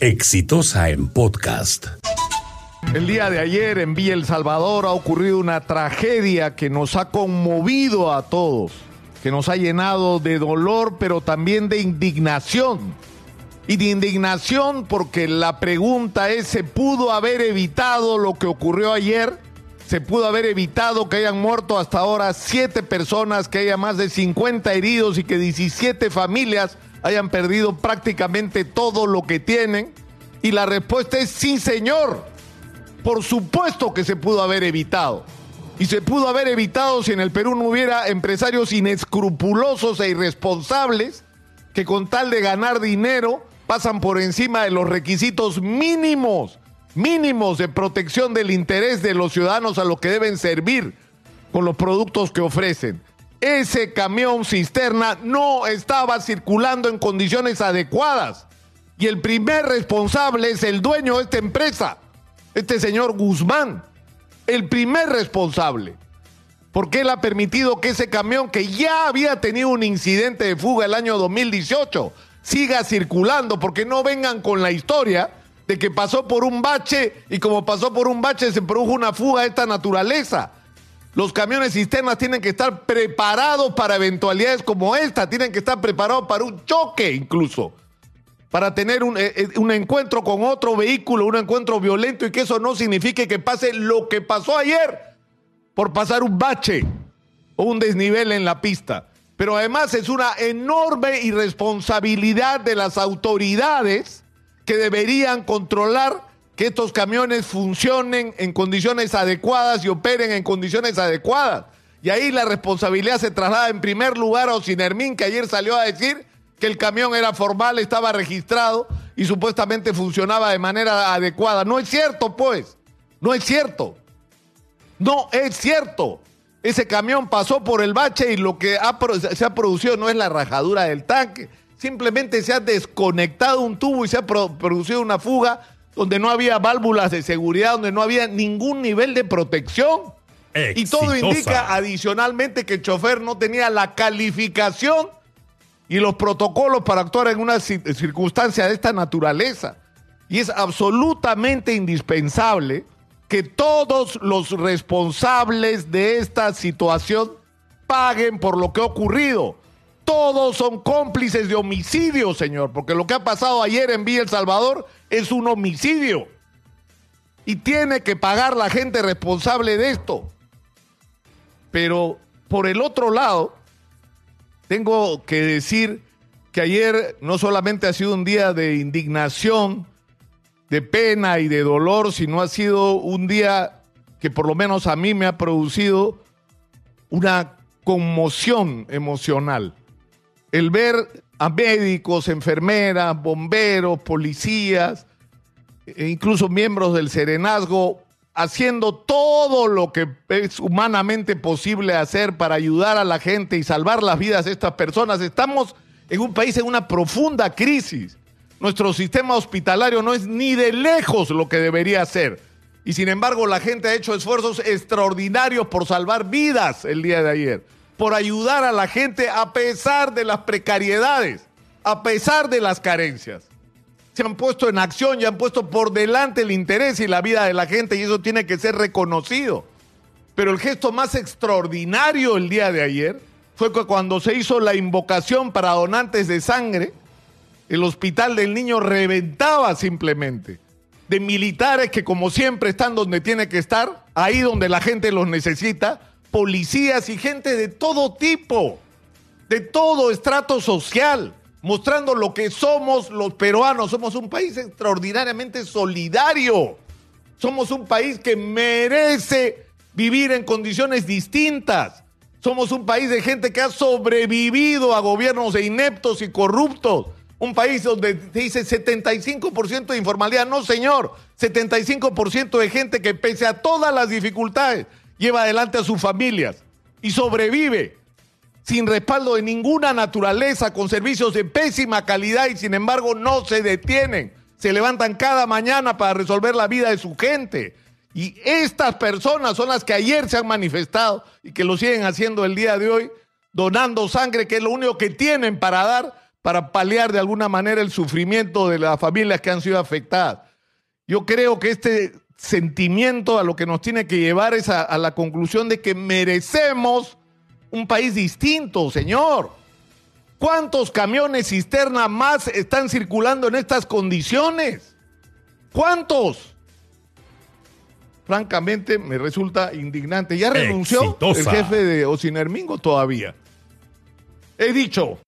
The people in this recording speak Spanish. Exitosa en podcast. El día de ayer en Villa El Salvador ha ocurrido una tragedia que nos ha conmovido a todos, que nos ha llenado de dolor, pero también de indignación. Y de indignación porque la pregunta es, ¿se pudo haber evitado lo que ocurrió ayer? ¿Se pudo haber evitado que hayan muerto hasta ahora 7 personas, que haya más de 50 heridos y que 17 familias hayan perdido prácticamente todo lo que tienen? Y la respuesta es sí, señor. Por supuesto que se pudo haber evitado. Y se pudo haber evitado si en el Perú no hubiera empresarios inescrupulosos e irresponsables que con tal de ganar dinero pasan por encima de los requisitos mínimos de protección del interés de los ciudadanos a los que deben servir con los productos que ofrecen. Ese camión cisterna no estaba circulando en condiciones adecuadas y el primer responsable es el dueño de esta empresa, este señor Guzmán, el primer responsable, porque él ha permitido que ese camión que ya había tenido un incidente de fuga el año 2018 siga circulando, porque no vengan con la historia de que pasó por un bache y como pasó por un bache se produjo una fuga de esta naturaleza. Los camiones cisternas tienen que estar preparados para eventualidades como esta, tienen que estar preparados para un choque incluso, para tener un encuentro con otro vehículo, un encuentro violento, y que eso no signifique que pase lo que pasó ayer por pasar un bache o un desnivel en la pista. Pero además es una enorme irresponsabilidad de las autoridades que deberían controlar que estos camiones funcionen en condiciones adecuadas y operen en condiciones adecuadas. Y ahí la responsabilidad se traslada en primer lugar a Osinergmin, que ayer salió a decir que el camión era formal, estaba registrado y supuestamente funcionaba de manera adecuada. No es cierto, pues. No es cierto. No es cierto. Ese camión pasó por el bache y lo que se ha producido no es la rajadura del tanque. Simplemente se ha desconectado un tubo y se ha producido una fuga donde no había válvulas de seguridad, donde no había ningún nivel de protección. ¡Exitosa! Y todo indica adicionalmente que el chofer no tenía la calificación y los protocolos para actuar en una circunstancia de esta naturaleza. Y es absolutamente indispensable que todos los responsables de esta situación paguen por lo que ha ocurrido. Todos son cómplices de homicidio, señor, porque lo que ha pasado ayer en Villa El Salvador es un homicidio. Y tiene que pagar la gente responsable de esto. Pero por el otro lado, tengo que decir que ayer no solamente ha sido un día de indignación, de pena y de dolor, sino ha sido un día que por lo menos a mí me ha producido una conmoción emocional. El ver a médicos, enfermeras, bomberos, policías, e incluso miembros del Serenazgo, haciendo todo lo que es humanamente posible hacer para ayudar a la gente y salvar las vidas de estas personas. Estamos en un país en una profunda crisis. Nuestro sistema hospitalario no es ni de lejos lo que debería ser. Y sin embargo, la gente ha hecho esfuerzos extraordinarios por salvar vidas el día de ayer, por ayudar a la gente a pesar de las precariedades, a pesar de las carencias. Se han puesto en acción y han puesto por delante el interés y la vida de la gente, y eso tiene que ser reconocido. Pero el gesto más extraordinario el día de ayer fue cuando se hizo la invocación para donantes de sangre. El Hospital del Niño reventaba simplemente de militares que, como siempre, están donde tiene que estar, ahí donde la gente los necesita, policías y gente de todo tipo, de todo estrato social, mostrando lo que somos los peruanos. Somos un país extraordinariamente solidario. Somos un país que merece vivir en condiciones distintas. Somos un país de gente que ha sobrevivido a gobiernos ineptos y corruptos. Un país donde se dice 75% de informalidad. No, señor, 75% de gente que, pese a todas las dificultades, lleva adelante a sus familias y sobrevive sin respaldo de ninguna naturaleza, con servicios de pésima calidad, y sin embargo no se detienen. Se levantan cada mañana para resolver la vida de su gente. Y estas personas son las que ayer se han manifestado y que lo siguen haciendo el día de hoy, donando sangre, que es lo único que tienen para dar, para paliar de alguna manera el sufrimiento de las familias que han sido afectadas. Yo creo que este sentimiento a lo que nos tiene que llevar es a la conclusión de que merecemos un país distinto, señor. ¿Cuántos camiones cisterna más están circulando en estas condiciones? ¿Cuántos? Francamente, me resulta indignante. ¿Ya renunció el jefe de Osinergmin todavía? He dicho...